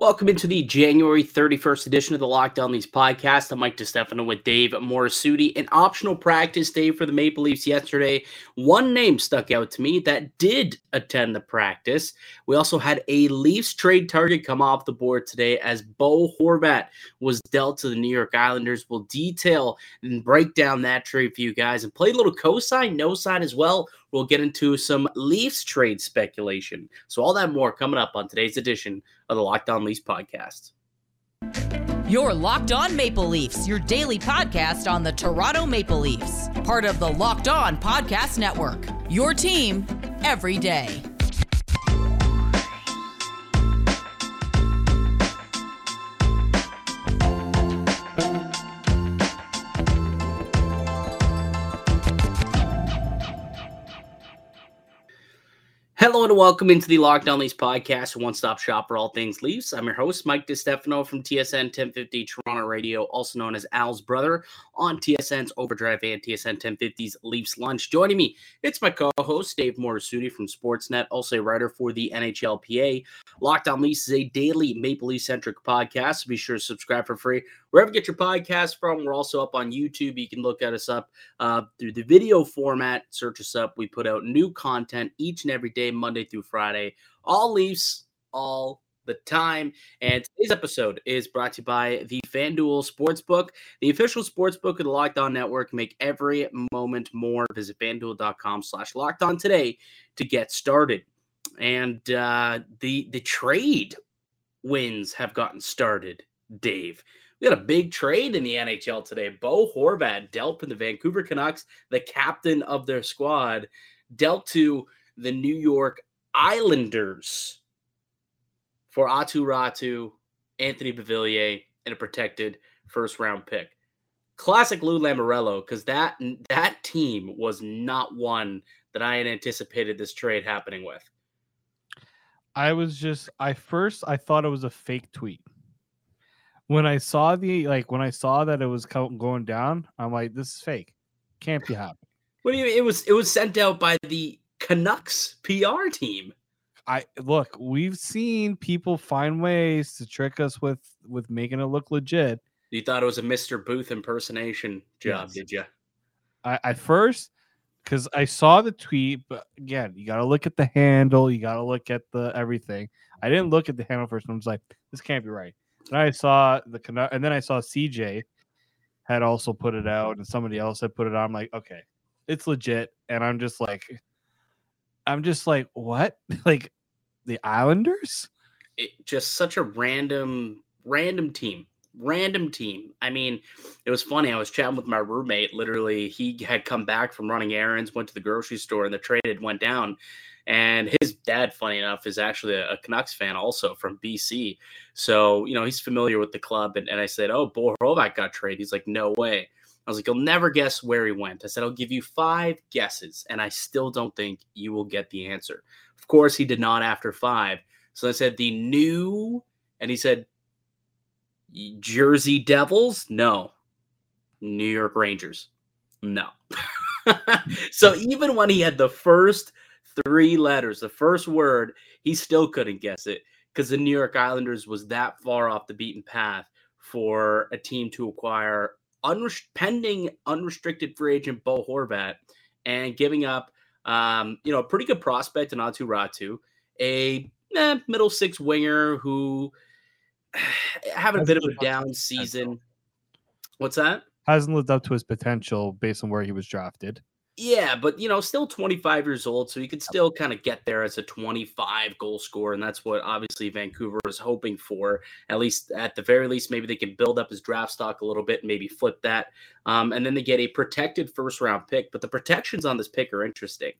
Welcome into the January 31st edition of the Locked On Leafs podcast. I'm Mike DeStefano with Dave Morrisuti. An optional practice day for the Maple Leafs yesterday. One name stuck out to me that did attend the practice. We also had a Leafs trade target come off the board today as Bo Horvat was dealt to the New York Islanders. We'll detail and break down that trade for you guys and play a little cosign, no sign as well. We'll get into some Leafs trade speculation. So all that more coming up on today's edition of the Locked On Leafs podcast. Your Locked On Maple Leafs, your daily podcast on the Toronto Maple Leafs. Part of the Locked On Podcast Network, your team every day. Hello and welcome into the Locked On Leafs podcast, a one-stop shop for all things Leafs. I'm your host, Mike DeStefano from TSN 1050 Toronto Radio, also known as Al's brother, on TSN's Overdrive and TSN 1050's Leafs Lunch. Joining me, it's my co-host, Dave Morrisuti from Sportsnet, also a writer for the NHLPA. Locked On Leafs is a daily Maple Leaf-centric podcast, so be sure to subscribe for free wherever you get your podcast from. We're also up on YouTube. You can look at us up through the video format. Search us up. We put out new content each and every day, Monday through Friday. All Leafs, all the time. And today's episode is brought to you by the FanDuel Sportsbook, the official sportsbook of the Locked On Network. Make every moment more. Visit FanDuel.com/Locked On today to get started. And the trade wins have gotten started, Dave. We got a big trade in the NHL today. Bo Horvat dealt to the Vancouver Canucks, the captain of their squad, dealt to the New York Islanders for Aatu Räty, Anthony Beauvillier, and a protected first-round pick. Classic Lou Lamoriello, because that team was not one that I had anticipated this trade happening with. I thought it was a fake tweet. When I saw that it was going down, I'm like, this is fake. Can't be happening. What do you mean? It was sent out by the Canucks PR team. We've seen people find ways to trick us with making it look legit. You thought it was a Mr. Booth impersonation job, yes. Did you? At first, because I saw the tweet, but again, you got to look at the handle. You got to look at the everything. I didn't look at the handle first. I was like, this can't be right. And I saw the Canucks, and then I saw CJ had also put it out, and somebody else had put it on. I'm like, okay, it's legit. And I'm just like, what? Like the Islanders? Just such a random team. I mean, it was funny. I was chatting with my roommate. Literally, he had come back from running errands, went to the grocery store, and the trade had went down. And his dad, funny enough, is actually a Canucks fan also from BC. So, you know, he's familiar with the club. And I said, oh, Bo Horvat got traded. He's like, no way. I was like, you'll never guess where he went. I said, I'll give you 5 guesses, and I still don't think you will get the answer. Of course, he did not after 5. So I said, the new, and he said, Jersey Devils? No. New York Rangers? No. So even when he had the first 3 letters, the first word, he still couldn't guess it because the New York Islanders was that far off the beaten path for a team to acquire pending unrestricted free agent Bo Horvat and giving up, a pretty good prospect in Aatu Räty, a middle six winger who having a bit of a down season. What's that? Hasn't lived up to his potential based on where he was drafted. Yeah, but, still 25 years old, so you could still kind of get there as a 25-goal scorer, and that's what, obviously, Vancouver is hoping for. At the very least, maybe they can build up his draft stock a little bit and maybe flip that. And then they get a protected first-round pick, but the protections on this pick are interesting.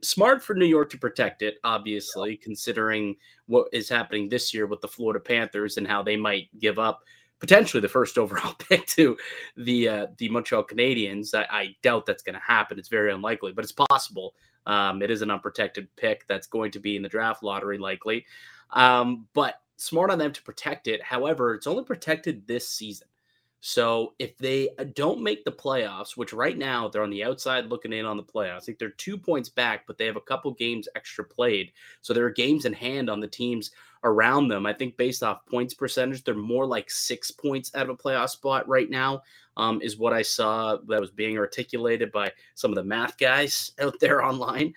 Smart for New York to protect it, obviously, considering what is happening this year with the Florida Panthers and how they might give up potentially the first overall pick to the Montreal Canadiens. I doubt that's going to happen. It's very unlikely, but it's possible. It is an unprotected pick that's going to be in the draft lottery likely. But smart on them to protect it. However, it's only protected this season. So if they don't make the playoffs, which right now they're on the outside looking in on the playoffs, I think they're 2 points back, but they have a couple games extra played. So there are games in hand on the teams around them. I think based off points percentage, they're more like 6 points out of a playoff spot right now, is what I saw that was being articulated by some of the math guys out there online.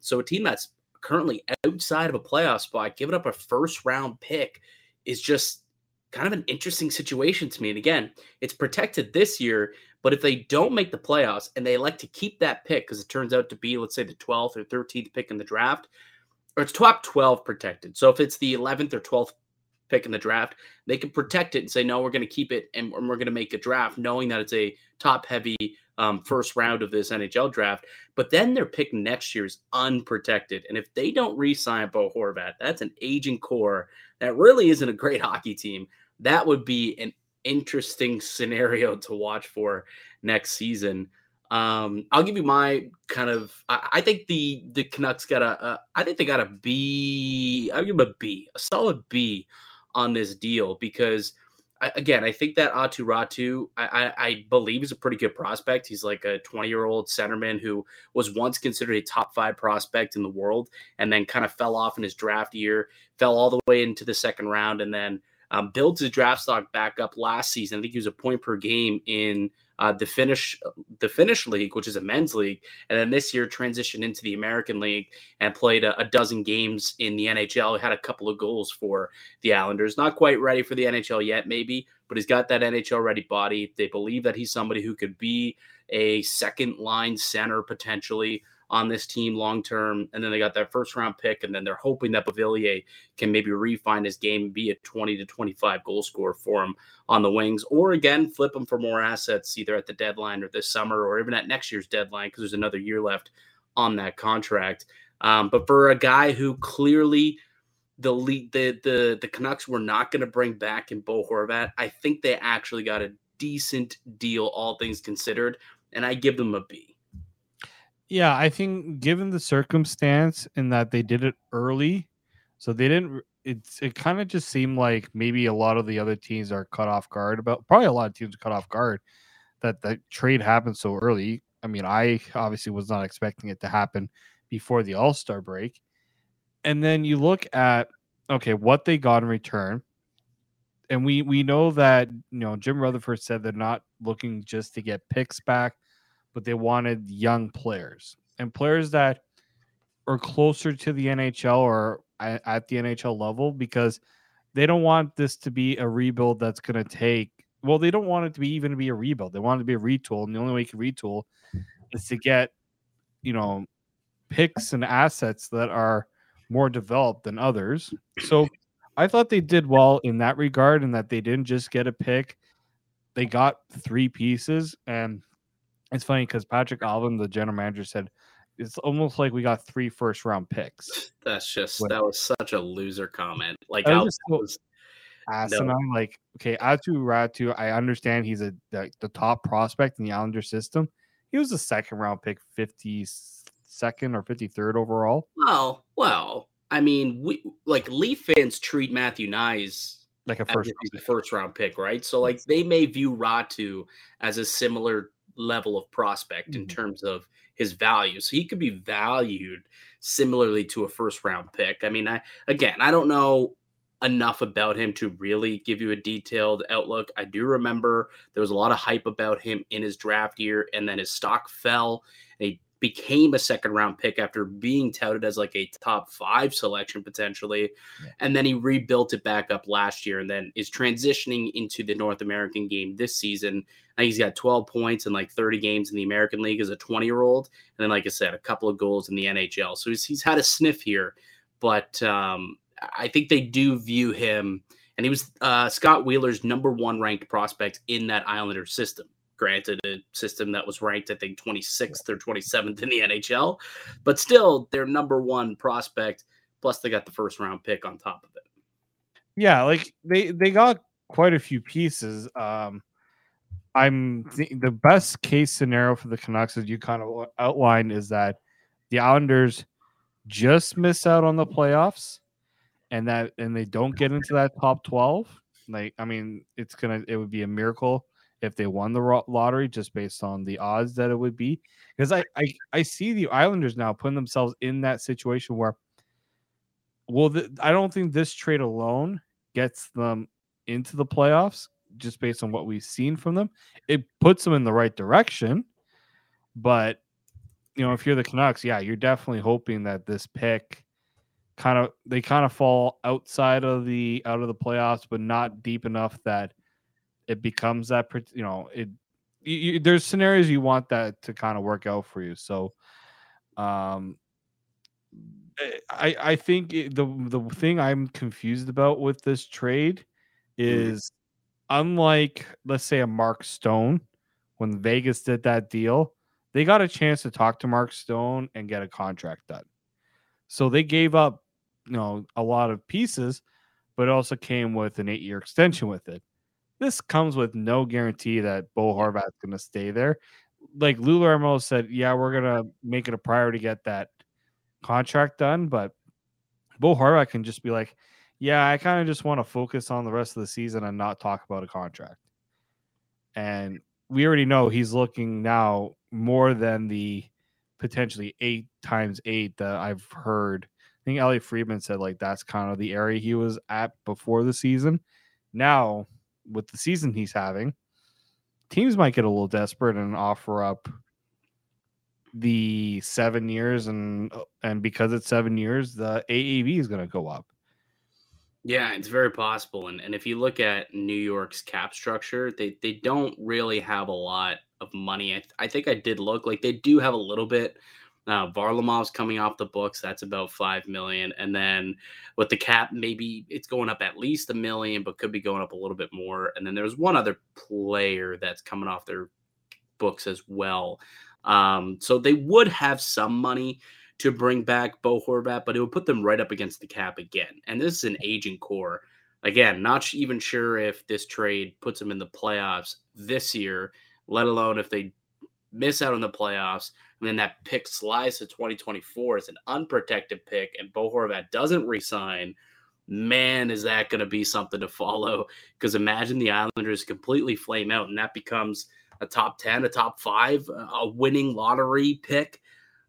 So a team that's currently outside of a playoff spot, giving up a first round pick is just kind of an interesting situation to me. And again, it's protected this year, but if they don't make the playoffs and they elect to keep that pick, because it turns out to be, let's say, the 12th or 13th pick in the draft, or it's top 12 protected. So if it's the 11th or 12th pick in the draft, they can protect it and say, no, we're going to keep it and we're going to make a draft knowing that it's a top heavy first round of this NHL draft. But then their pick next year is unprotected. And if they don't re-sign Bo Horvat, that's an aging core that really isn't a great hockey team. That would be an interesting scenario to watch for next season. I'll give you my kind of, I think the Canucks got a B. I'll give them a B, a solid B on this deal, because again, I think that Aatu Räty, I believe is a pretty good prospect. He's like a 20-year-old centerman who was once considered a top five prospect in the world and then kind of fell off in his draft year, fell all the way into the second round, and then builds his draft stock back up last season. I think he was a point per game in the Finnish league, which is a men's league. And then this year transitioned into the American league and played a dozen games in the NHL. He had a couple of goals for the Islanders. Not quite ready for the NHL yet, maybe, but he's got that NHL-ready body. They believe that he's somebody who could be a second-line center potentially on this team long-term. And then they got that first-round pick, and then they're hoping that Beauvillier can maybe refine his game and be a 20 to 25 goal scorer for him on the wings, or again, flip him for more assets either at the deadline or this summer or even at next year's deadline, because there's another year left on that contract. But for a guy who clearly the Canucks were not going to bring back in Bo Horvat, I think they actually got a decent deal, all things considered, and I give them a B. Yeah, I think given the circumstance and that they did it early, so they didn't. It kind of just seemed like maybe a lot of the other teams are caught off guard about. Probably a lot of teams are caught off guard that the trade happened so early. I mean, I obviously was not expecting it to happen before the All-Star break, and then you look at what they got in return, and we know that Jim Rutherford said they're not looking just to get picks back, but they wanted young players and players that are closer to the NHL or at the NHL level, because they don't want this to be a rebuild that's going to take, well, they don't want it to be even be a rebuild. They want it to be a retool. And the only way you can retool is to get, picks and assets that are more developed than others. So I thought they did well in that regard, and that they didn't just get a pick. They got three pieces, and it's funny because Patrik Allvin, the general manager, said it's almost like we got three first-round picks. That's just that was such a loser comment. Like I was asinine. No. Like, okay, Aatu Räty, I understand he's the top prospect in the Islander system. He was a second-round pick, 52nd or 53rd overall. Well, I mean, Leaf fans treat Matthew Knies like a first-round pick, right? So like they may view Räty as a similar level of prospect in terms of his value. So he could be valued similarly to a first round pick. I mean, I don't know enough about him to really give you a detailed outlook. I do remember there was a lot of hype about him in his draft year, and then his stock fell and he became a second round pick after being touted as like a top five selection potentially. Yeah. And then he rebuilt it back up last year and then is transitioning into the North American game this season. I think he's got 12 points in like 30 games in the American League as a 20-year-old. And then, like I said, a couple of goals in the NHL. So he's had a sniff here, but I think they do view him. And he was Scott Wheeler's number one ranked prospect in that Islander system. Granted, a system that was ranked, I think, 26th or 27th in the NHL, but still their number one prospect. Plus, they got the first round pick on top of it. Yeah, like they got quite a few pieces. The best case scenario for the Canucks, as you kind of outlined, is that the Islanders just miss out on the playoffs, and they don't get into that top 12. Like, I mean, it would be a miracle if they won the lottery just based on the odds that it would be. Because I see the Islanders now putting themselves in that situation where, well, I don't think this trade alone gets them into the playoffs just based on what we've seen from them. It puts them in the right direction. But, you know, if you're the Canucks, yeah, you're definitely hoping that this pick kind of fall out of the playoffs, but not deep enough that it becomes that, you know, there's scenarios you want that to kind of work out for you. So I think the thing I'm confused about with this trade is, unlike, let's say, a Mark Stone, when Vegas did that deal, they got a chance to talk to Mark Stone and get a contract done. So they gave up, you know, a lot of pieces, but it also came with an 8-year extension with it. This comes with no guarantee that Bo Horvat's going to stay there. Like Lou Lamoriello said, yeah, we're going to make it a priority to get that contract done, but Bo Horvat can just be like, yeah, I kind of just want to focus on the rest of the season and not talk about a contract. And we already know he's looking now more than the potentially 8x8 that I've heard. I think Elliotte Friedman said, like, that's kind of the area he was at before the season. Now, with the season he's having, teams might get a little desperate and offer up the 7 years, and because it's 7 years, the AAV is going to go up. Yeah, it's very possible. And if you look at New York's cap structure, they don't really have a lot of money. I think I did look, like, they do have a little bit. Varlamov's coming off the books. That's about $5 million. And then with the cap, maybe it's going up at least $1 million, but could be going up a little bit more. And then there's one other player that's coming off their books as well. So they would have some money to bring back Bo Horvat, but it would put them right up against the cap again. And this is an aging core. Again, not even sure if this trade puts them in the playoffs this year, let alone if they miss out on the playoffs. And then that pick slides to 2024. It's an unprotected pick, and Bo Horvat doesn't resign. Man, is that going to be something to follow? Because imagine the Islanders completely flame out, and that becomes a top 10, a top 5, a winning lottery pick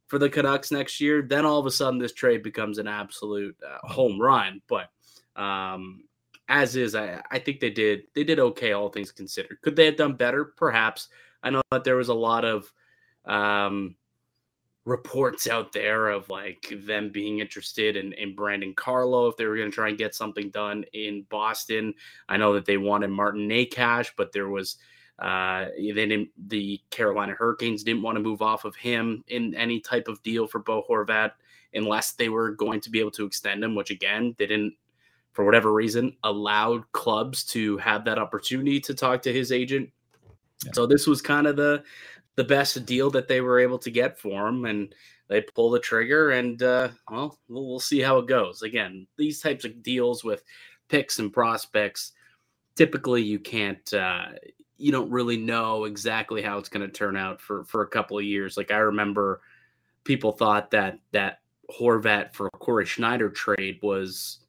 for the Canucks next year. Then all of a sudden this trade becomes an absolute home run. But as is, I think they did okay, all things considered. Could they have done better? Perhaps. I know that there was a lot of reports out there of, like, them being interested in Brandon Carlo if they were going to try and get something done in Boston. I know that they wanted Martin Nakash, but there was the Carolina Hurricanes didn't want to move off of him in any type of deal for Bo Horvat unless they were going to be able to extend him, which, again, they didn't, for whatever reason, allowed clubs to have that opportunity to talk to his agent. Yeah. So this was kind of the best deal that they were able to get for him, and they pull the trigger, and we'll see how it goes. Again, these types of deals with picks and prospects, typically you can't you don't really know exactly how it's going to turn out for a couple of years. Like, I remember people thought that Horvat for Corey Schneider trade was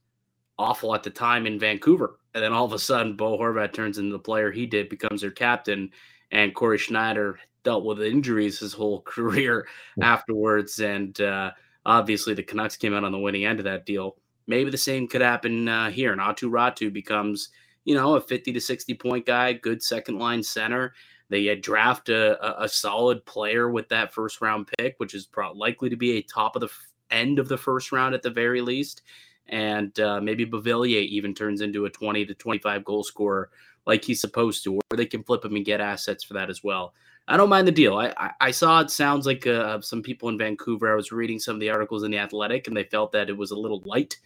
awful at the time in Vancouver. And then all of a sudden, Bo Horvat turns into the player he did, becomes their captain, and Corey Schneider dealt with injuries his whole career afterwards. And obviously the Canucks came out on the winning end of that deal. Maybe the same could happen here. And Aatu Räty becomes, you know, a 50 to 60 point guy, good second line center. They draft a solid player with that first round pick, which is likely to be a top of the end of the first round at the very least. And maybe Beauvillier even turns into a 20 to 25 goal scorer like he's supposed to, or they can flip him and get assets for that as well. I don't mind the deal. I saw it sounds like some people in Vancouver, I was reading some of the articles in The Athletic, and they felt that it was a little light.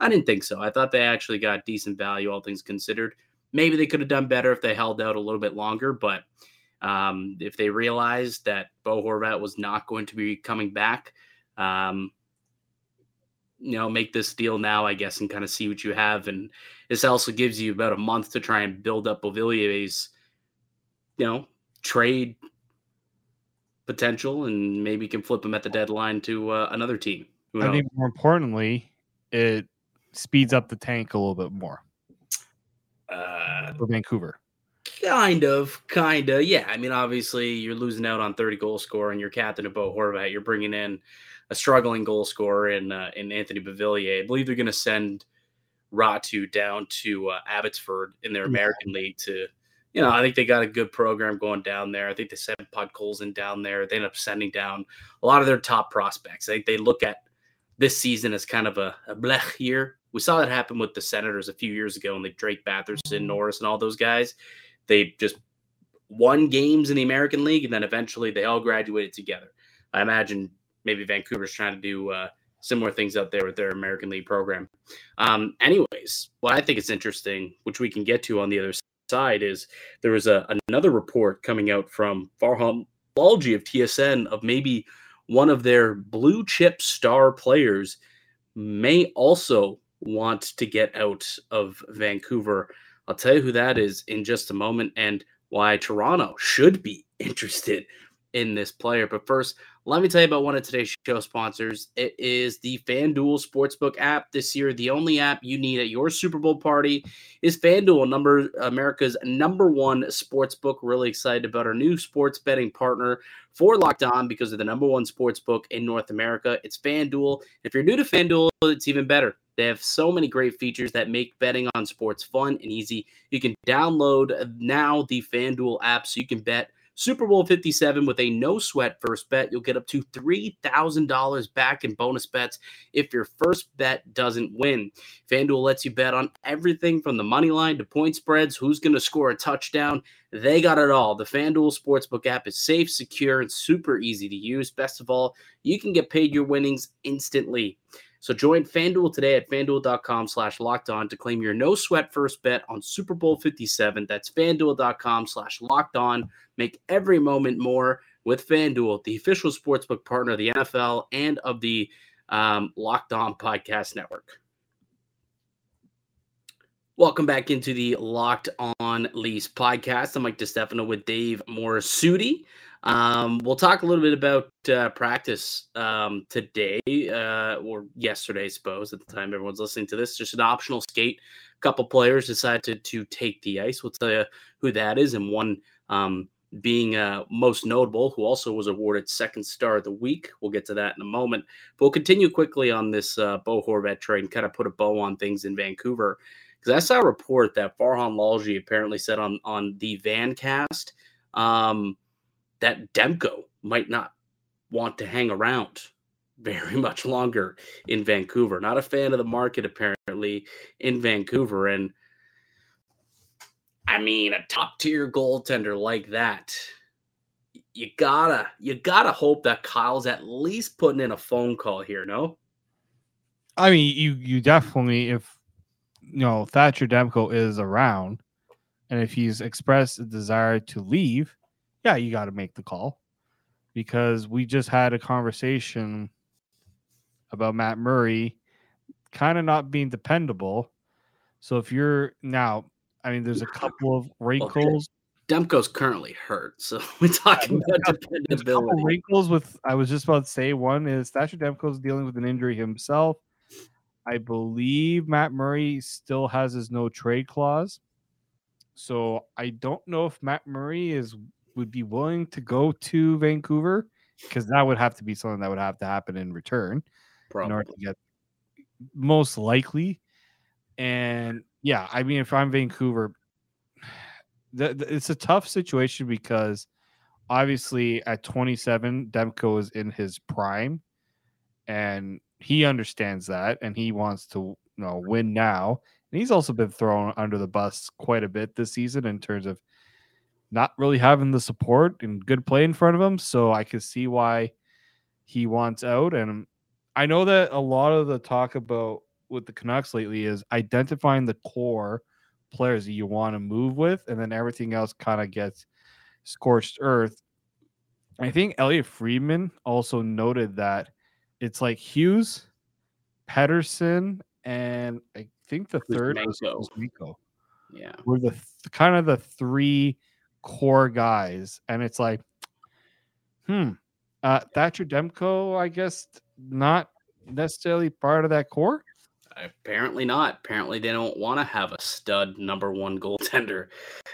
I didn't think so. I thought they actually got decent value, all things considered. Maybe they could have done better if they held out a little bit longer, but if they realized that Bo Horvat was not going to be coming back, make this deal now, I guess, and kind of see what you have. And this also gives you about a month to try and build up Beauvillier's, trade potential, and maybe you can flip him at the deadline to another team. I think more importantly, it speeds up the tank a little bit more. for Vancouver. Kind of. Yeah. I mean, obviously you're losing out on 30 goal scorer and you're captain of Bo Horvat. You're bringing in a struggling goal scorer in Anthony Beauvillier. I believe they're going to send Räty down to Abbotsford in their American League to, you know, I think they got a good program going down there. I think they sent Pod Colson down there. They end up sending down a lot of their top prospects. I think they look at this season as kind of a blech year. We saw that happen with the Senators a few years ago and the Drake Batherson, Norris, and all those guys. They just won games in the American League, and then eventually they all graduated together. I imagine maybe Vancouver's trying to do similar things out there with their American League program. Anyways, what I think is interesting, which we can get to on the other side, is there was another report coming out from Farhan Lalji of TSN of maybe one of their blue-chip star players may also want to get out of Vancouver. I'll tell you who that is in just a moment and why Toronto should be interested in this player. But first, let me tell you about one of today's show sponsors. It is the FanDuel Sportsbook app. This year, the only app you need at your Super Bowl party is FanDuel, America's number one sportsbook. Really excited about our new sports betting partner for Locked On because they're the number one sportsbook in North America. It's FanDuel. If you're new to FanDuel, it's even better. They have so many great features that make betting on sports fun and easy. You can download now the FanDuel app so you can bet Super Bowl 57 with a no-sweat first bet. You'll get up to $3,000 back in bonus bets if your first bet doesn't win. FanDuel lets you bet on everything from the money line to point spreads, who's going to score a touchdown. They got it all. The FanDuel Sportsbook app is safe, secure, and super easy to use. Best of all, you can get paid your winnings instantly. So join FanDuel today at FanDuel.com/LockedOn to claim your no-sweat first bet on Super Bowl 57. That's FanDuel.com/LockedOn. Make every moment more with FanDuel, the official sportsbook partner of the NFL and of the Locked On Podcast Network. Welcome back into the Locked On Leafs podcast. I'm Mike DeStefano with Dave Morrisuti. We'll talk a little bit about practice today or yesterday, I suppose, at the time everyone's listening to this. Just an optional skate. A couple players decided to take the ice. We'll tell you who that is, and one being most notable, who also was awarded second star of the week. We'll get to that in a moment. But we'll continue quickly on this Bo Horvat trade and kind of put a bow on things in Vancouver, because I saw a report that Farhan Lalji apparently said on the Vancast that Demko might not want to hang around very much longer in Vancouver. Not a fan of the market, apparently, in Vancouver. And, I mean, a top-tier goaltender like that, you gotta hope that Kyle's at least putting in a phone call here, no? I mean, you definitely, if, you know, Thatcher Demko is around, and if he's expressed a desire to leave, yeah, you got to make the call, because we just had a conversation about Matt Murray kind of not being dependable. So if you're now, I mean, there's a couple of wrinkles. Well, Demko's currently hurt, so we're talking about dependability. Wrinkles with, I was just about to say, one is Thatcher Demko's dealing with an injury himself. I believe Matt Murray still has his no trade clause. So I don't know if Matt Murray would be willing to go to Vancouver, because that would have to be something that would have to happen in return, probably, in order to get, most likely. And yeah, I mean, if I'm Vancouver, it's a tough situation, because obviously at 27, Demko is in his prime, and he understands that, and he wants to, you know, win now. And he's also been thrown under the bus quite a bit this season in terms of not really having the support and good play in front of him. So I can see why he wants out. And I know that a lot of the talk about with the Canucks lately is identifying the core players that you want to move with, and then everything else kind of gets scorched earth. I think Elliotte Friedman also noted that it's like Hughes, Pettersson, and I think the third was Nico. Yeah. Were the kind of the three core guys, and it's like Thatcher Demko, I guess, not necessarily part of that core. Apparently not. Apparently they don't want to have a stud number one goaltender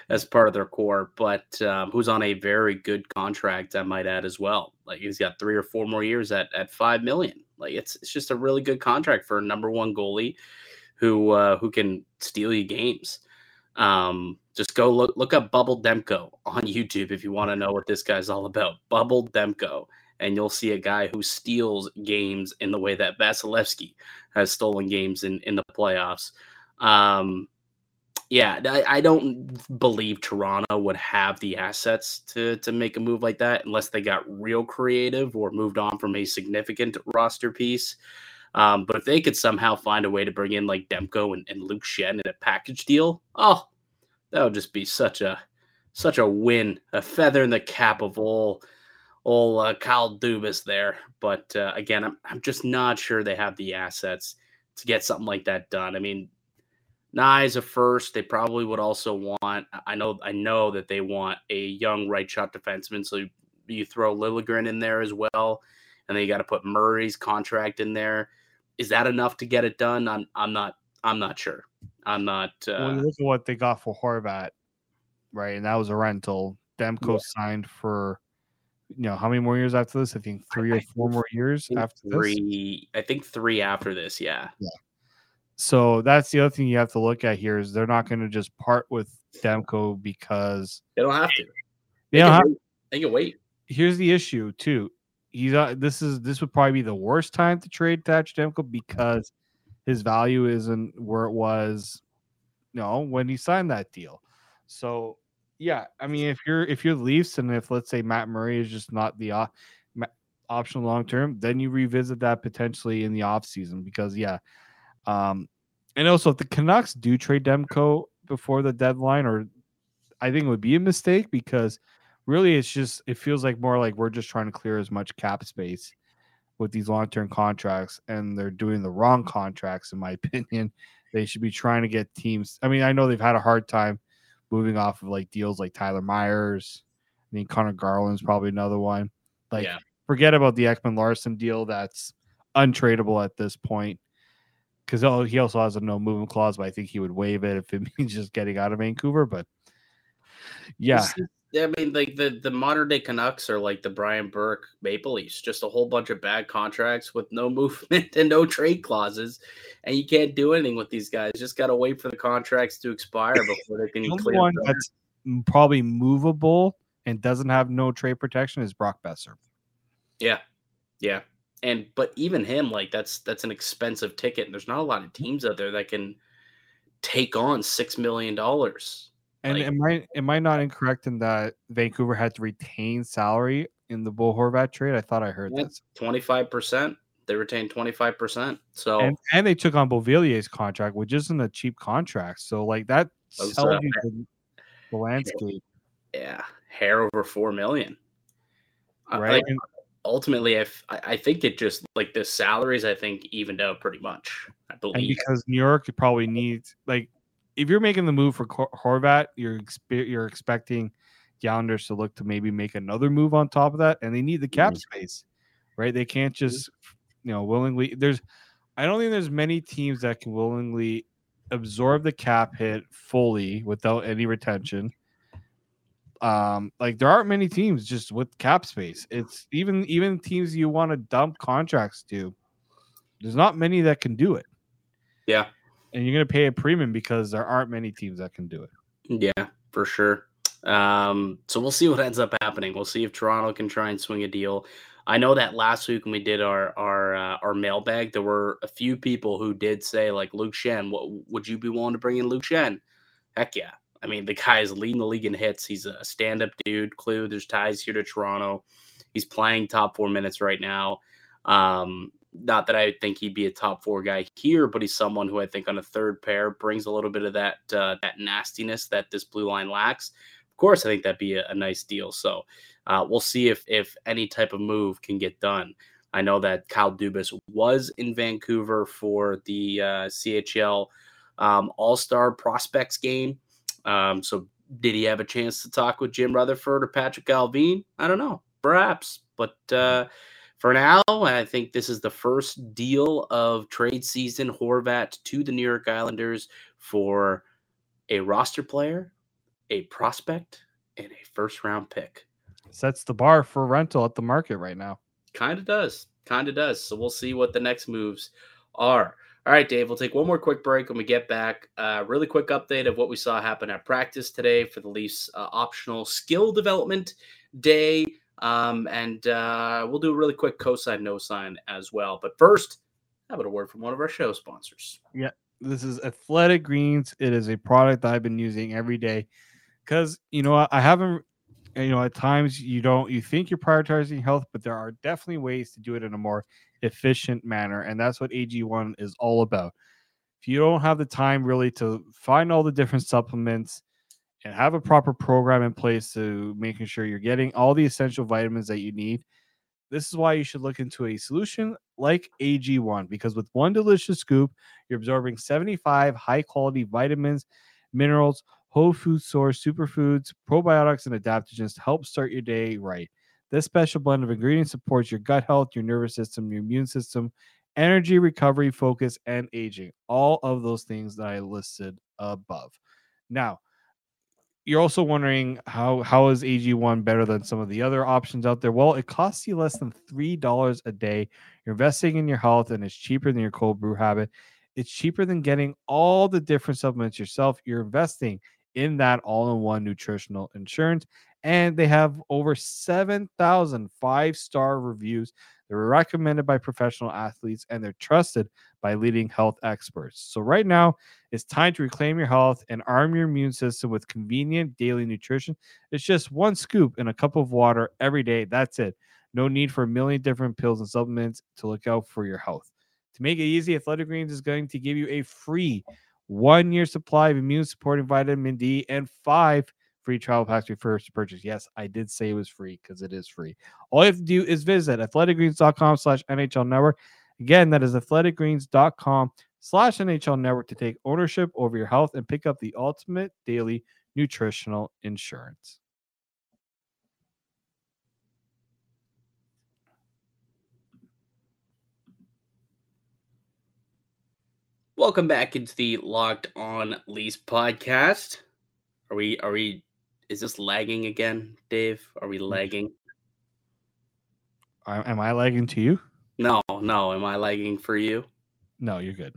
as part of their core, but who's on a very good contract, I might add as well. Like he's got 3 or 4 more years at $5 million. Like it's just a really good contract for a number one goalie who can steal you games. Just go look up Bubble Demko on YouTube if you want to know what this guy's all about. Bubble Demko, and you'll see a guy who steals games in the way that Vasilevsky has stolen games in the playoffs. I don't believe Toronto would have the assets to make a move like that unless they got real creative or moved on from a significant roster piece. But if they could somehow find a way to bring in like Demko and Luke Shen in a package deal, oh, that would just be such a win, a feather in the cap of all Kyle Dubas there. But again, I'm just not sure they have the assets to get something like that done. I mean, Knies a first. They probably would also want. I know that they want a young right shot defenseman. So you throw Liljegren in there as well, and then you got to put Murray's contract in there. Is that enough to get it done? I'm not sure. I'm not. Well, look at what they got for Horvat, right? And that was a rental. Demko signed for, how many more years after this? I think 3 or 4 more years after this. 3. I think 3 after this. Yeah. So that's the other thing you have to look at here is they're not going to just part with Demko because they don't have to. They can wait. Here's the issue too. This would probably be the worst time to trade Thatcher Demko because his value isn't where it was, when he signed that deal. So yeah, I mean, if you're Leafs and if let's say Matt Murray is just not the option long term, then you revisit that potentially in the offseason because and also if the Canucks do trade Demko before the deadline, or I think it would be a mistake because. Really, it feels like more like we're just trying to clear as much cap space with these long-term contracts, and they're doing the wrong contracts, in my opinion. They should be trying to get teams. I mean, I know they've had a hard time moving off of like deals like Tyler Myers. I mean, Connor Garland's probably another one. Like, Forget about the Ekman Larson deal that's untradeable at this point because he also has a no-movement clause, but I think he would waive it if it means just getting out of Vancouver. But yeah. I mean, like the modern-day Canucks are like the Brian Burke Maple Leafs, just a whole bunch of bad contracts with no movement and no trade clauses, and you can't do anything with these guys. Just got to wait for the contracts to expire before they can clear. The one that's probably movable and doesn't have no trade protection is Brock Besser. Yeah. But even him, like that's an expensive ticket, and there's not a lot of teams out there that can take on $6 million. And like, am I not incorrect in that Vancouver had to retain salary in the Bo Horvat trade? I thought I heard this. 25%. They retained 25%. So and they took on Beauvillier's contract, which isn't a cheap contract. So like that tells you the landscape. Yeah, hair over $4 million. Right. Like, ultimately, I think it just like the salaries, I think evened out pretty much. I believe and because New York, you probably need like. If you're making the move for Horvat, you're expecting Islanders to look to maybe make another move on top of that, and they need the cap space, right? They can't just, willingly. I don't think there's many teams that can willingly absorb the cap hit fully without any retention. Like there aren't many teams just with cap space. It's even teams you want to dump contracts to. There's not many that can do it. Yeah. And you're going to pay a premium because there aren't many teams that can do it. Yeah, for sure. So we'll see what ends up happening. We'll see if Toronto can try and swing a deal. I know that last week when we did our mailbag, there were a few people who did say, like, Luke Shen, would you be willing to bring in Luke Shen? Heck yeah. I mean, the guy is leading the league in hits. He's a stand-up dude. Clearly, there's ties here to Toronto. He's playing top 4 minutes right now. Not that I think he'd be a top 4 guy here, but he's someone who I think on a third pair brings a little bit of that nastiness that this blue line lacks. Of course, I think that'd be a nice deal. So we'll see if any type of move can get done. I know that Kyle Dubas was in Vancouver for the CHL All-Star Prospects game. So did he have a chance to talk with Jim Rutherford or Patrik Allvin? I don't know. Perhaps. But for now. I think this is the first deal of trade season, Horvat to the New York Islanders for a roster player, a prospect, and a first-round pick. Sets the bar for rental at the market right now. Kind of does. Kind of does. So we'll see what the next moves are. All right, Dave, we'll take one more quick break when we get back. Really quick update of what we saw happen at practice today for the Leafs optional skill development day. And we'll do a really quick cosign, no sign as well. But first, how about a word from one of our show sponsors? Yeah, this is Athletic Greens. It is a product that I've been using every day because, you know, I haven't, you know, at times you think you're prioritizing health, but there are definitely ways to do it in a more efficient manner. And that's what AG1 is all about. If you don't have the time really to find all the different supplements and have a proper program in place to making sure you're getting all the essential vitamins that you need, this is why you should look into a solution like AG1, because with one delicious scoop, you're absorbing 75 high quality vitamins, minerals, whole food source, superfoods, probiotics, and adaptogens to help start your day right. This special blend of ingredients supports your gut health, your nervous system, your immune system, energy, recovery, focus, and aging. All of those things that I listed above. Now, you're also wondering how is AG1 better than some of the other options out there? Well, it costs you less than $3 a day. You're investing in your health, and it's cheaper than your cold brew habit. It's cheaper than getting all the different supplements yourself. You're investing in that all-in-one nutritional insurance, and they have over 7,000 five-star reviews. They're recommended by professional athletes, and they're trusted by leading health experts. So right now, it's time to reclaim your health and arm your immune system with convenient daily nutrition. It's just one scoop in a cup of water every day. That's it. No need for a million different pills and supplements to look out for your health. To make it easy, Athletic Greens is going to give you a free 1-year supply of immune-supporting vitamin D and 5 free travel packs for your first purchase. Yes, I did say it was free because it is free. All you have to do is visit athleticgreens.com/NHL Network. Again, that is athleticgreens.com/NHL Network to take ownership over your health and pick up the ultimate daily nutritional insurance. Welcome back into the Locked On Leafs podcast. Is this lagging again, Dave? Are we lagging? Am I lagging to you? No. Am I lagging for you? No, you're good.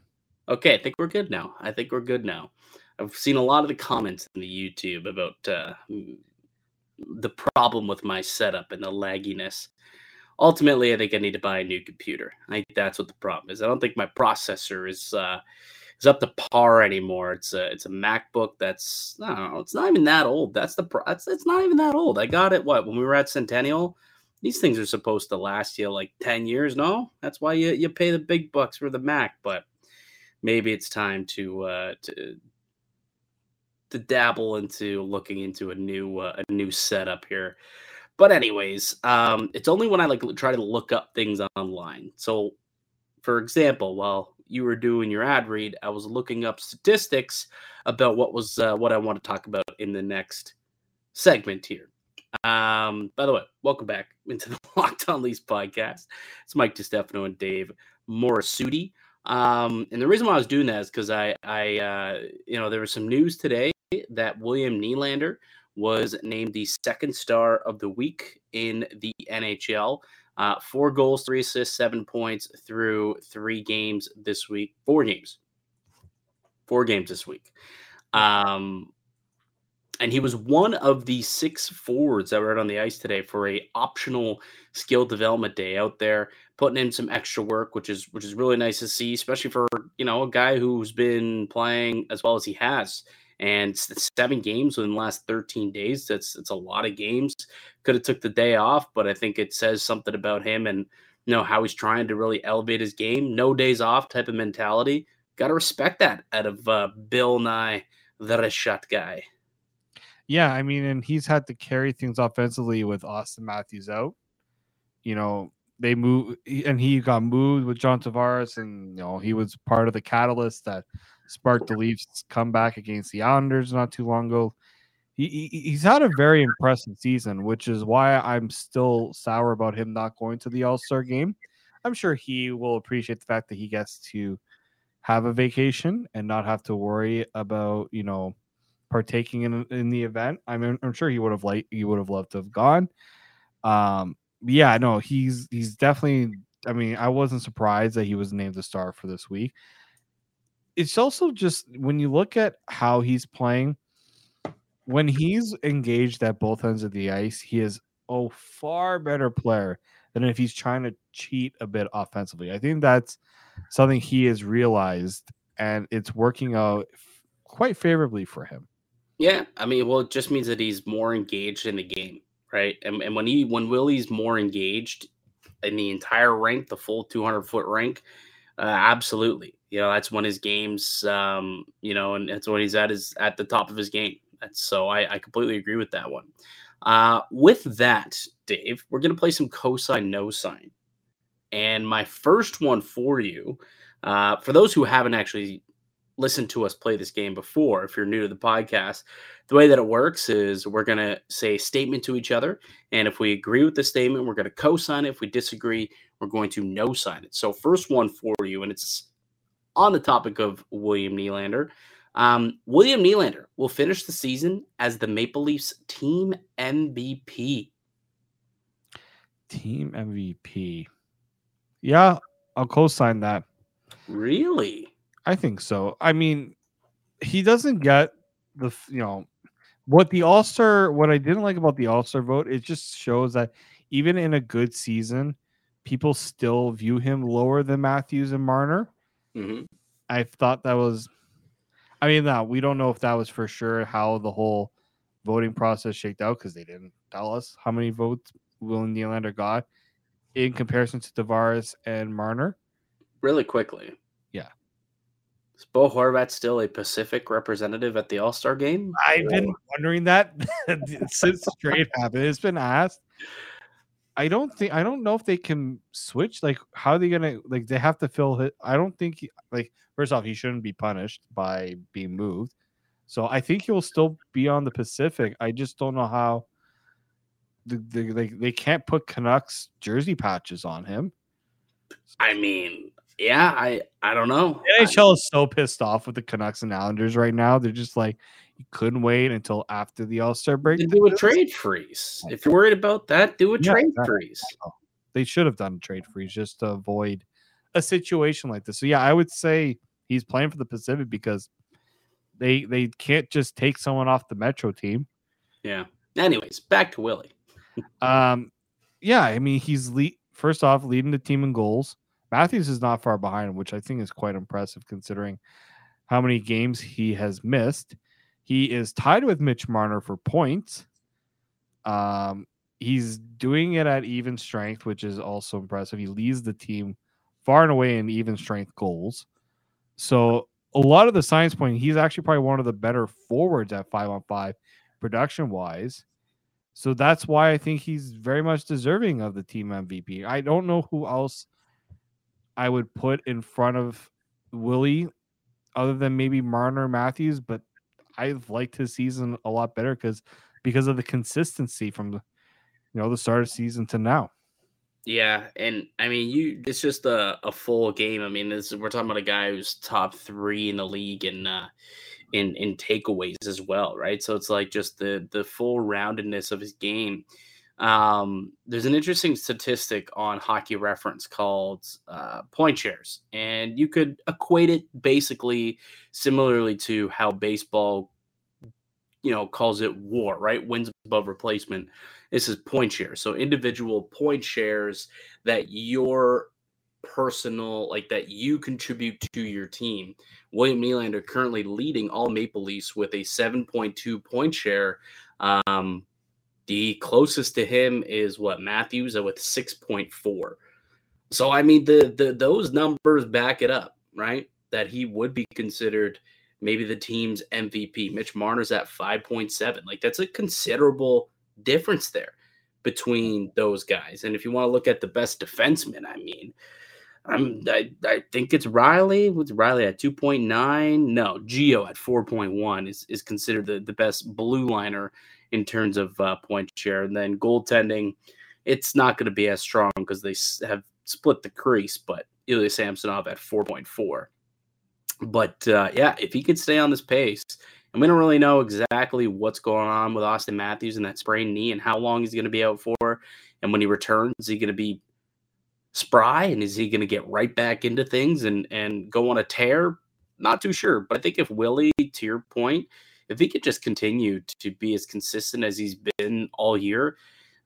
Okay, I think we're good now. I've seen a lot of the comments in the YouTube about the problem with my setup and the lagginess. Ultimately, I think I need to buy a new computer. I think that's what the problem is. I don't think my processor is up to par anymore. It's a MacBook that's, I don't know, it's not even that old. It's not even that old. I got it, when we were at Centennial? These things are supposed to last you like 10 years, no? That's why you pay the big bucks for the Mac, but maybe it's time to dabble into looking into a new setup here. But anyways, it's only when I try to look up things online. So, for example, while you were doing your ad read, I was looking up statistics about what I want to talk about in the next segment here. By the way, welcome back into the Locked On Leafs podcast. It's Mike DeStefano and Dave Morrisuti. And the reason why I was doing that is because I there was some news today that William Nylander was named the second star of the week in the NHL. 4 goals, 3 assists, 7 points through 3 games this week. 4 games. 4 games this week. And he was one of the 6 forwards that were out on the ice today for a optional skill development day out there, putting in some extra work, which is really nice to see, especially for, you know, a guy who's been playing as well as he has. And 7 games within the last 13 days, it's a lot of games. Could have took the day off, but I think it says something about him and, you know, how he's trying to really elevate his game. No days off type of mentality. Got to respect that out of Bill Nye, the Reshat guy. Yeah, I mean, and he's had to carry things offensively with Austin Matthews out. You know, they moved, and he got moved with John Tavares, and, you know, he was part of the catalyst that sparked the Leafs' comeback against the Islanders not too long ago. He's had a very impressive season, which is why I'm still sour about him not going to the All-Star game. I'm sure he will appreciate the fact that he gets to have a vacation and not have to worry about, you know, partaking in the event. I mean, I'm sure he would have loved to have gone. Yeah, no, he's definitely. I mean, I wasn't surprised that he was named the star for this week. It's also just when you look at how he's playing, when he's engaged at both ends of the ice, he is a far better player than if he's trying to cheat a bit offensively. I think that's something he has realized, and it's working out quite favorably for him. Yeah, I mean, well, it just means that he's more engaged in the game, right? And when Willie's more engaged in the entire rink, the full 200-foot rink, absolutely. You know, that's when his games, you know, and that's when he's at the top of his game. So I completely agree with that one. With that, Dave, we're going to play some cosine, no sign. And my first one for you, for those who haven't actually listened to us play this game before, if you're new to the podcast, the way that it works is we're going to say a statement to each other. And if we agree with the statement, we're going to cosign it. If we disagree, we're going to no sign it. So first one for you, and it's on the topic of William Nylander. William Nylander will finish the season as the Maple Leafs team MVP. Team MVP. Yeah, I'll co-sign that. Really? I think so. I mean, he doesn't get the, you know, what I didn't like about the All-Star vote, it just shows that even in a good season, people still view him lower than Matthews and Marner. Mm-hmm. I thought that was... I mean, now we don't know if that was for sure how the whole voting process shaked out because they didn't tell us how many votes William Nylander got in comparison to Tavares and Marner. Really quickly. Yeah. Is Bo Horvat still a Pacific representative at the All-Star game? I've been wondering that since trade happened. It's been asked. I don't know if they can switch. Like, how are they gonna? Like, they have to fill it. I don't think. Like, first off, he shouldn't be punished by being moved. So I think he'll still be on the Pacific. I just don't know how. They can't put Canucks jersey patches on him. I mean, yeah, I don't know. The NHL is so pissed off with the Canucks and Islanders right now. They're just like, you couldn't wait until after the All-Star break. Do a trade freeze. If you're worried about that, do a trade freeze. They should have done a trade freeze just to avoid a situation like this. So, yeah, I would say he's playing for the Pacific because they can't just take someone off the Metro team. Yeah. Anyways, back to Willie. Yeah, I mean, he's first off leading the team in goals. Matthews is not far behind, which I think is quite impressive considering how many games he has missed. He is tied with Mitch Marner for points. He's doing it at even strength, which is also impressive. He leads the team far and away in even strength goals. So a lot of the signs point, he's actually probably one of the better forwards at 5-on-5 production-wise. So that's why I think he's very much deserving of the team MVP. I don't know who else I would put in front of Willie other than maybe Marner, Matthews, but I've liked his season a lot better because of the consistency from the start of season to now. Yeah, and I mean, it's just a full game. I mean, we're talking about a guy who's top three in the league in takeaways as well, right? So it's like just the full roundedness of his game. There's an interesting statistic on Hockey Reference called point shares, and you could equate it basically similarly to how baseball, you know, calls it WAR, right? Wins above replacement. This is point share. So individual point shares that your personal, like that you contribute to your team. William Nylander currently leading all Maple Leafs with a 7.2 point share. The closest to him is what Matthews with 6.4. So I mean, those numbers back it up, right? That he would be considered maybe the team's MVP. Mitch Marner's at 5.7. Like that's a considerable difference there between those guys. And if you want to look at the best defenseman, I mean, I think it's Riley. With Riley at 2.9. No, Gio at 4.1 is considered the best blue liner in terms of point share. And then goaltending, it's not going to be as strong because they have split the crease, but Ilya Samsonov at 4.4. But, yeah, if he could stay on this pace, and we don't really know exactly what's going on with Austin Matthews and that sprained knee and how long he's going to be out for. And when he returns, is he going to be spry, and is he going to get right back into things and go on a tear? Not too sure. But I think if Willie, to your point, if he could just continue to be as consistent as he's been all year,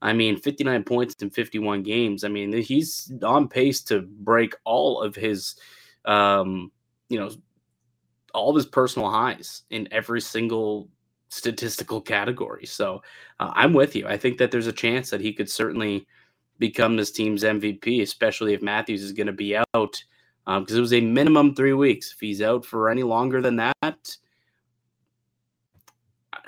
I mean, 59 points in 51 games. I mean, he's on pace to break all of his, all of his personal highs in every single statistical category. So I'm with you. I think that there's a chance that he could certainly become this team's MVP, especially if Matthews is going to be out, because it was a minimum 3 weeks. If he's out for any longer than that,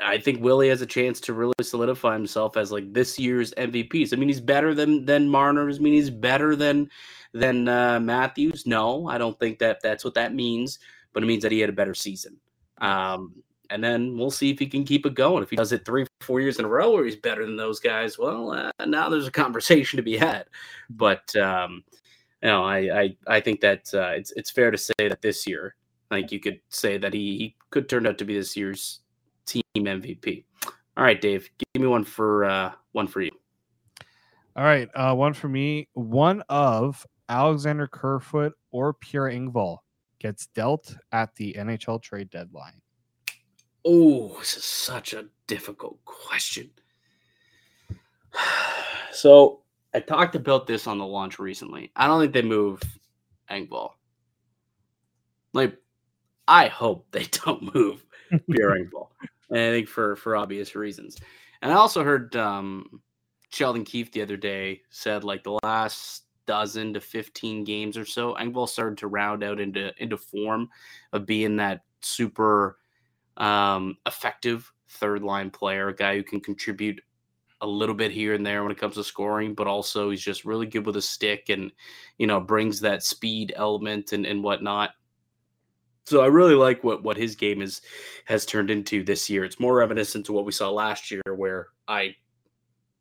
I think Willie has a chance to really solidify himself as like this year's MVP. So, I mean, he's better than Marner. I mean, he's better than Matthews. No, I don't think that's what that means, but it means that he had a better season. And then we'll see if he can keep it going. If he does it 3-4 years in a row where he's better than those guys, well, now there's a conversation to be had. But, I think that it's fair to say that this year, I think you could say that he could turn out to be this year's team MVP. All right, Dave, give me one for you. All right, one for me. One of Alexander Kerfoot or Pierre Engvall gets dealt at the NHL trade deadline. Oh, this is such a difficult question. So I talked about this on the launch recently. I don't think they move Engvall. Like, I hope they don't move Pierre Engvall. And I think for obvious reasons. And I also heard Sheldon Keefe the other day said like the last dozen to 15 games or so, Engvall started to round out into form of being that super effective third line player, a guy who can contribute a little bit here and there when it comes to scoring, but also he's just really good with a stick and, brings that speed element and whatnot. So I really like what his game has turned into this year. It's more reminiscent to what we saw last year, where I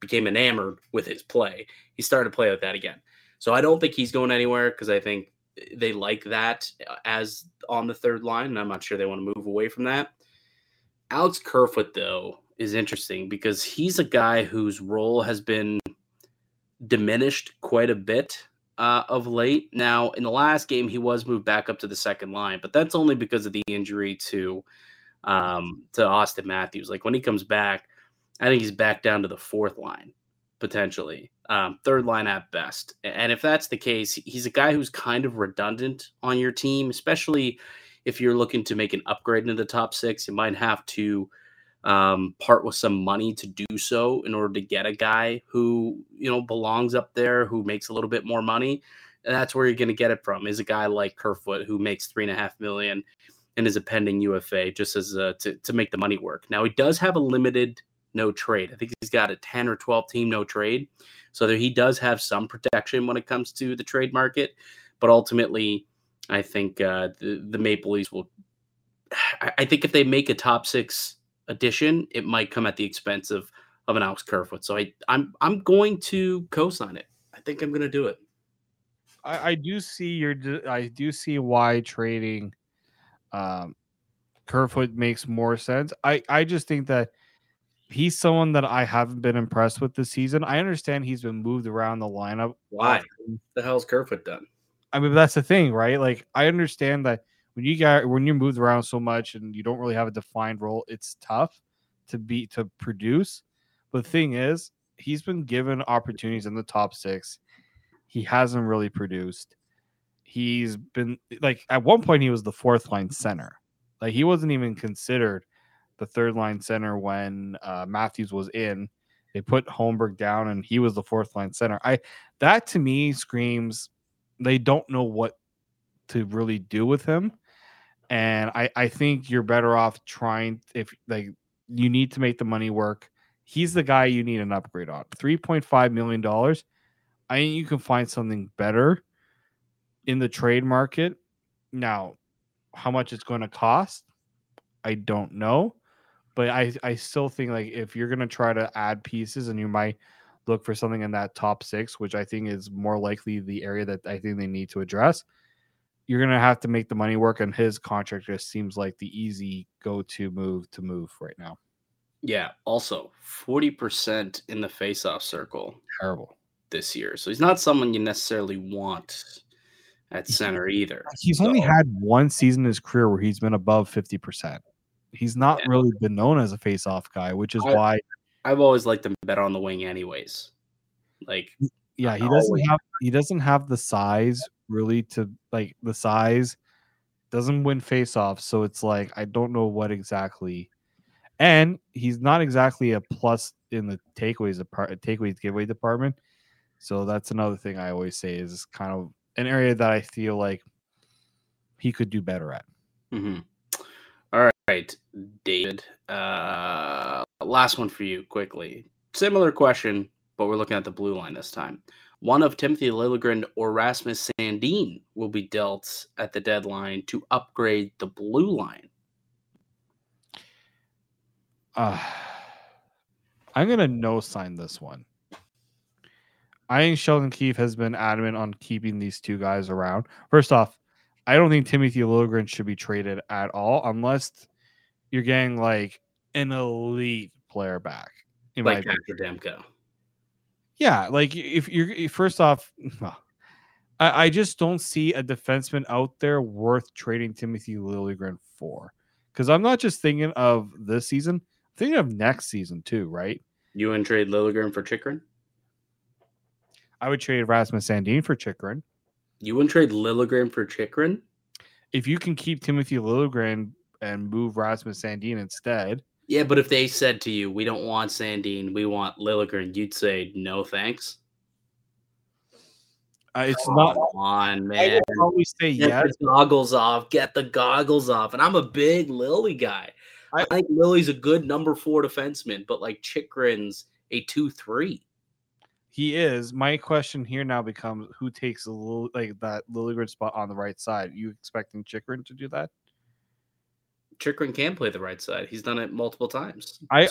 became enamored with his play. He started to play like that again. So I don't think he's going anywhere, because I think they like that as on the third line, and I'm not sure they want to move away from that. Alex Kerfoot, though, is interesting because he's a guy whose role has been diminished quite a bit of late. Now, in the last game, he was moved back up to the second line, but that's only because of the injury to Austin Matthews. Like, when he comes back, I think he's back down to the fourth line, potentially. Third line at best. And if that's the case, he's a guy who's kind of redundant on your team, especially if you're looking to make an upgrade into the top six. You might have to part with some money to do so in order to get a guy who, belongs up there, who makes a little bit more money. And that's where you're going to get it from, is a guy like Kerfoot, who makes $3.5 million and is a pending UFA, just as to make the money work. Now, he does have a limited no trade. I think he's got a 10 or 12 team no trade. So that he does have some protection when it comes to the trade market. But ultimately, I think the Maple Leafs will, I think if they make a top six addition, it might come at the expense of an Alex Kerfoot. So I'm going to co-sign it. I think I'm going to do it. I do see why trading Kerfoot makes more sense. I just think that he's someone that I haven't been impressed with this season. I understand he's been moved around the lineup. Why? What the hell's Kerfoot done? I mean, that's the thing, right? Like, I understand that when you're moved around so much and you don't really have a defined role, it's tough to produce. But the thing is, he's been given opportunities in the top six. He hasn't really produced. He's been, like, at one point he was the fourth line center. Like, he wasn't even considered the third line center when Matthews was in. They put Holmberg down and he was the fourth line center. That to me screams they don't know what to really do with him. And I think you're better off trying, if like you need to make the money work. He's the guy you need an upgrade on. $3.5 million. I think you can find something better in the trade market. Now, how much it's going to cost, I don't know. But I still think, like, if you're going to try to add pieces and you might look for something in that top six, which I think is more likely the area that I think they need to address, you're going to have to make the money work. And his contract just seems like the easy go-to move to move right now. Yeah. Also, 40% in the faceoff circle. Terrible. This year. So he's not someone you necessarily want at center either. He's only had one season in his career where he's been above 50%. He's not really been known as a face-off guy, which is why I've always liked him better on the wing anyways. Like, yeah, he doesn't have the size really to, like, the size doesn't win face-offs. So it's like, I don't know what exactly. And he's not exactly a plus in the takeaways giveaway department. So that's another thing I always say is kind of an area that I feel like he could do better at. Mm-hmm. All right, David. Last one for you quickly. Similar question, but we're looking at the blue line this time. One of Timothy Liljegren or Rasmus Sandin will be dealt at the deadline to upgrade the blue line. I'm going to no-sign this one. I think Sheldon Keefe has been adamant on keeping these two guys around. First off, I don't think Timothy Liljegren should be traded at all unless you're getting, like, an elite player back. Like Thatcher Demko. Yeah, like, if you're first off, I just don't see a defenseman out there worth trading Timothy Liljegren for. Because I'm not just thinking of this season, I'm thinking of next season too, right? You wouldn't trade Liljegren for Chychrun? I would trade Rasmus Sandin for Chychrun. You wouldn't trade Liljegren for Chychrun? If you can keep Timothy Liljegren and move Rasmus Sandin instead. Yeah, but if they said to you, we don't want Sandin, we want Liljegren, you'd say, no thanks? Come on, man. I would always say yes. Get the goggles off. Get the goggles off. And I'm a big Lily guy. I think Lily's a good number 4 defenseman, but, like, Chychrun's a 2-3. He is. My question here now becomes who takes that Liljegren spot on the right side. Are you expecting Chychrun to do that? Chychrun can play the right side. He's done it multiple times. I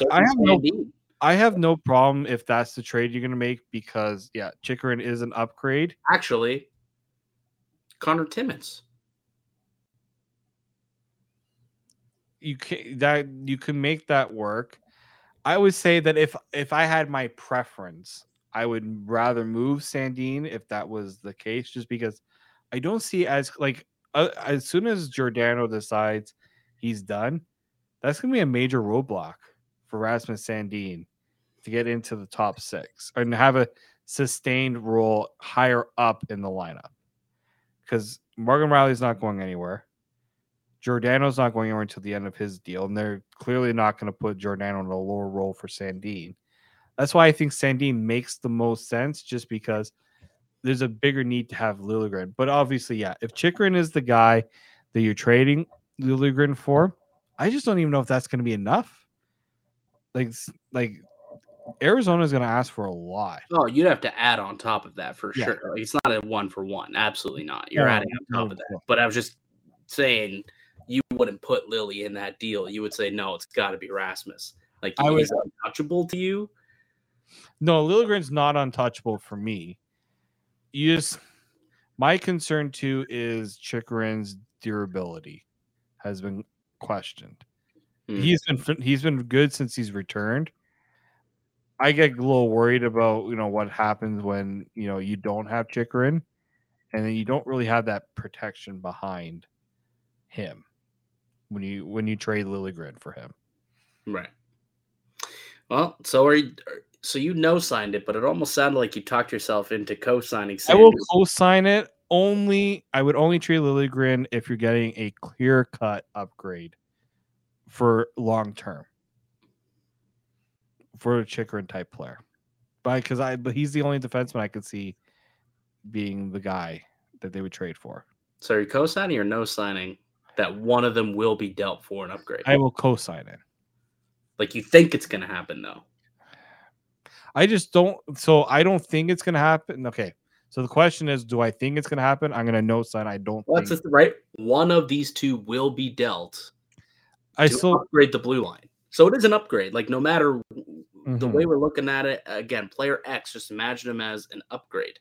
have no problem if that's the trade you're going to make because, yeah, Chychrun is an upgrade. Actually, Connor Timmins. You can make that work. I would say that if I had my preference, I would rather move Sandin if that was the case, just because I don't see as soon as Giordano decides he's done, that's going to be a major roadblock for Rasmus Sandin to get into the top 6 and have a sustained role higher up in the lineup. Because Morgan Riley's not going anywhere. Giordano's not going anywhere until the end of his deal. And they're clearly not going to put Giordano in a lower role for Sandin. That's why I think Sandin makes the most sense, just because there's a bigger need to have Liljegren. But obviously, yeah, if Chychrun is the guy that you're trading Liljegren for, I just don't even know if that's going to be enough. Like Arizona's going to ask for a lot. Oh, you'd have to add on top of that for sure. Like, it's not a 1-for-1. Absolutely not. You're adding on top of that. But I was just saying you wouldn't put Lily in that deal. You would say, no, it's got to be Rasmus. Like, he's untouchable to you. No, Liljegren's not untouchable for me. My concern too is Chychrun's durability has been questioned. Mm-hmm. He's been good since he's returned. I get a little worried about what happens when you don't have Chychrun, and then you don't really have that protection behind him when you trade Liljegren for him. Right. Well, so you no-signed it, but it almost sounded like you talked yourself into co-signing Sandin. I will co-sign it. I would only trade Liljegren if you're getting a clear-cut upgrade for long-term for a Chychrun-type player. But he's the only defenseman I could see being the guy that they would trade for. So are you co-signing or no-signing that one of them will be dealt for an upgrade? I will co-sign it. Like, you think it's going to happen, though. I don't think it's going to happen. Okay. So the question is, do I think it's going to happen? I'm going to no sign. I don't think. That's right. One of these two will be dealt to upgrade the blue line. So it is an upgrade. Like, no matter the way we're looking at it, again, player X, just imagine him as an upgrade.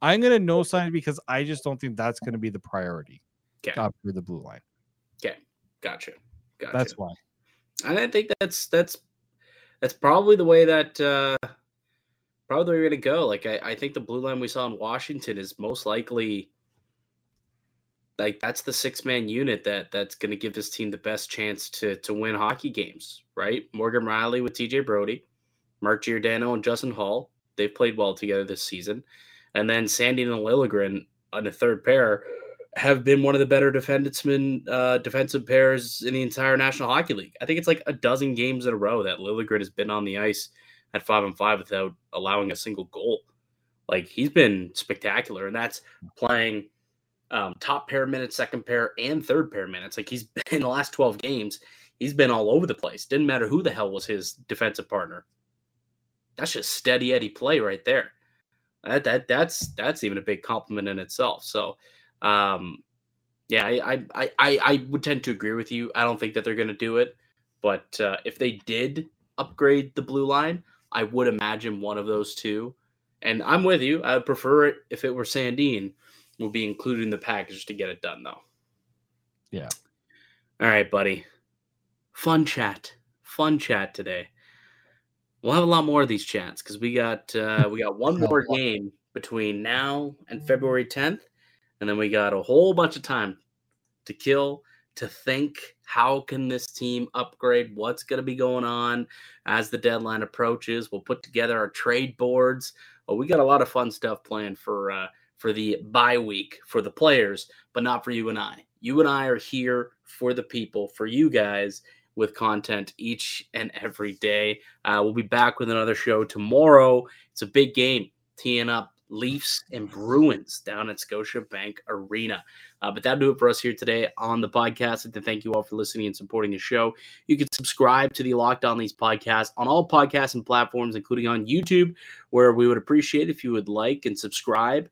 I'm going to no sign because I just don't think that's going to be the priority. Okay. To upgrade the blue line. Okay. Gotcha. That's why. And I think that's probably the way that probably we're going to go. Like, I think the blue line we saw in Washington is most likely, like, that's the six-man unit that's going to give this team the best chance to win hockey games, right? Morgan Rielly with TJ Brody, Mark Giordano and Justin Hall. They've played well together this season. And then Sandin and Liljegren on the third pair have been one of the better defensive pairs in the entire National Hockey League. I think it's like a dozen games in a row that Liljegren has been on the ice at 5-on-5 without allowing a single goal. Like, he's been spectacular, and that's playing top pair minutes, second pair, and third pair minutes. Like, he's been in the last 12 games, he's been all over the place. Didn't matter who the hell was his defensive partner. That's just steady Eddie play right there. That's even a big compliment in itself. So, I would tend to agree with you. I don't think that they're going to do it, but if they did upgrade the blue line, I would imagine one of those two. And I'm with you. I would prefer it if it were Sandin, will be included in the package to get it done, though. Yeah. All right, buddy. Fun chat today. We'll have a lot more of these chats because we got one more game between now and February 10th. And then we got a whole bunch of time to kill, to think, how can this team upgrade? What's going to be going on as the deadline approaches? We'll put together our trade boards. Oh, we got a lot of fun stuff planned for the bye week for the players, but not for you and I. You and I are here for the people, for you guys, with content each and every day. We'll be back with another show tomorrow. It's a big game, teeing up Leafs and Bruins down at Scotiabank Arena. But that'll do it for us here today on the podcast. I'd like to thank you all for listening and supporting the show. You can subscribe to the Locked On Leafs podcast on all podcasts and platforms, including on YouTube, where we would appreciate if you would like and subscribe.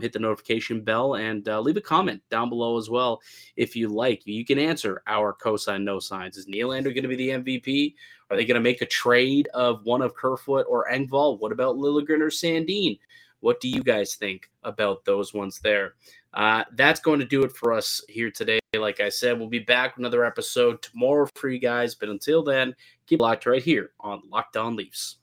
Hit the notification bell and leave a comment down below as well if you like. You can answer our cosign, no signs. Is Nylander going to be the MVP? Are they going to make a trade of one of Kerfoot or Engvall? What about Liljegren or Sandin? What do you guys think about those ones there? That's going to do it for us here today. Like I said, we'll be back with another episode tomorrow for you guys. But until then, keep locked right here on Locked On Leafs.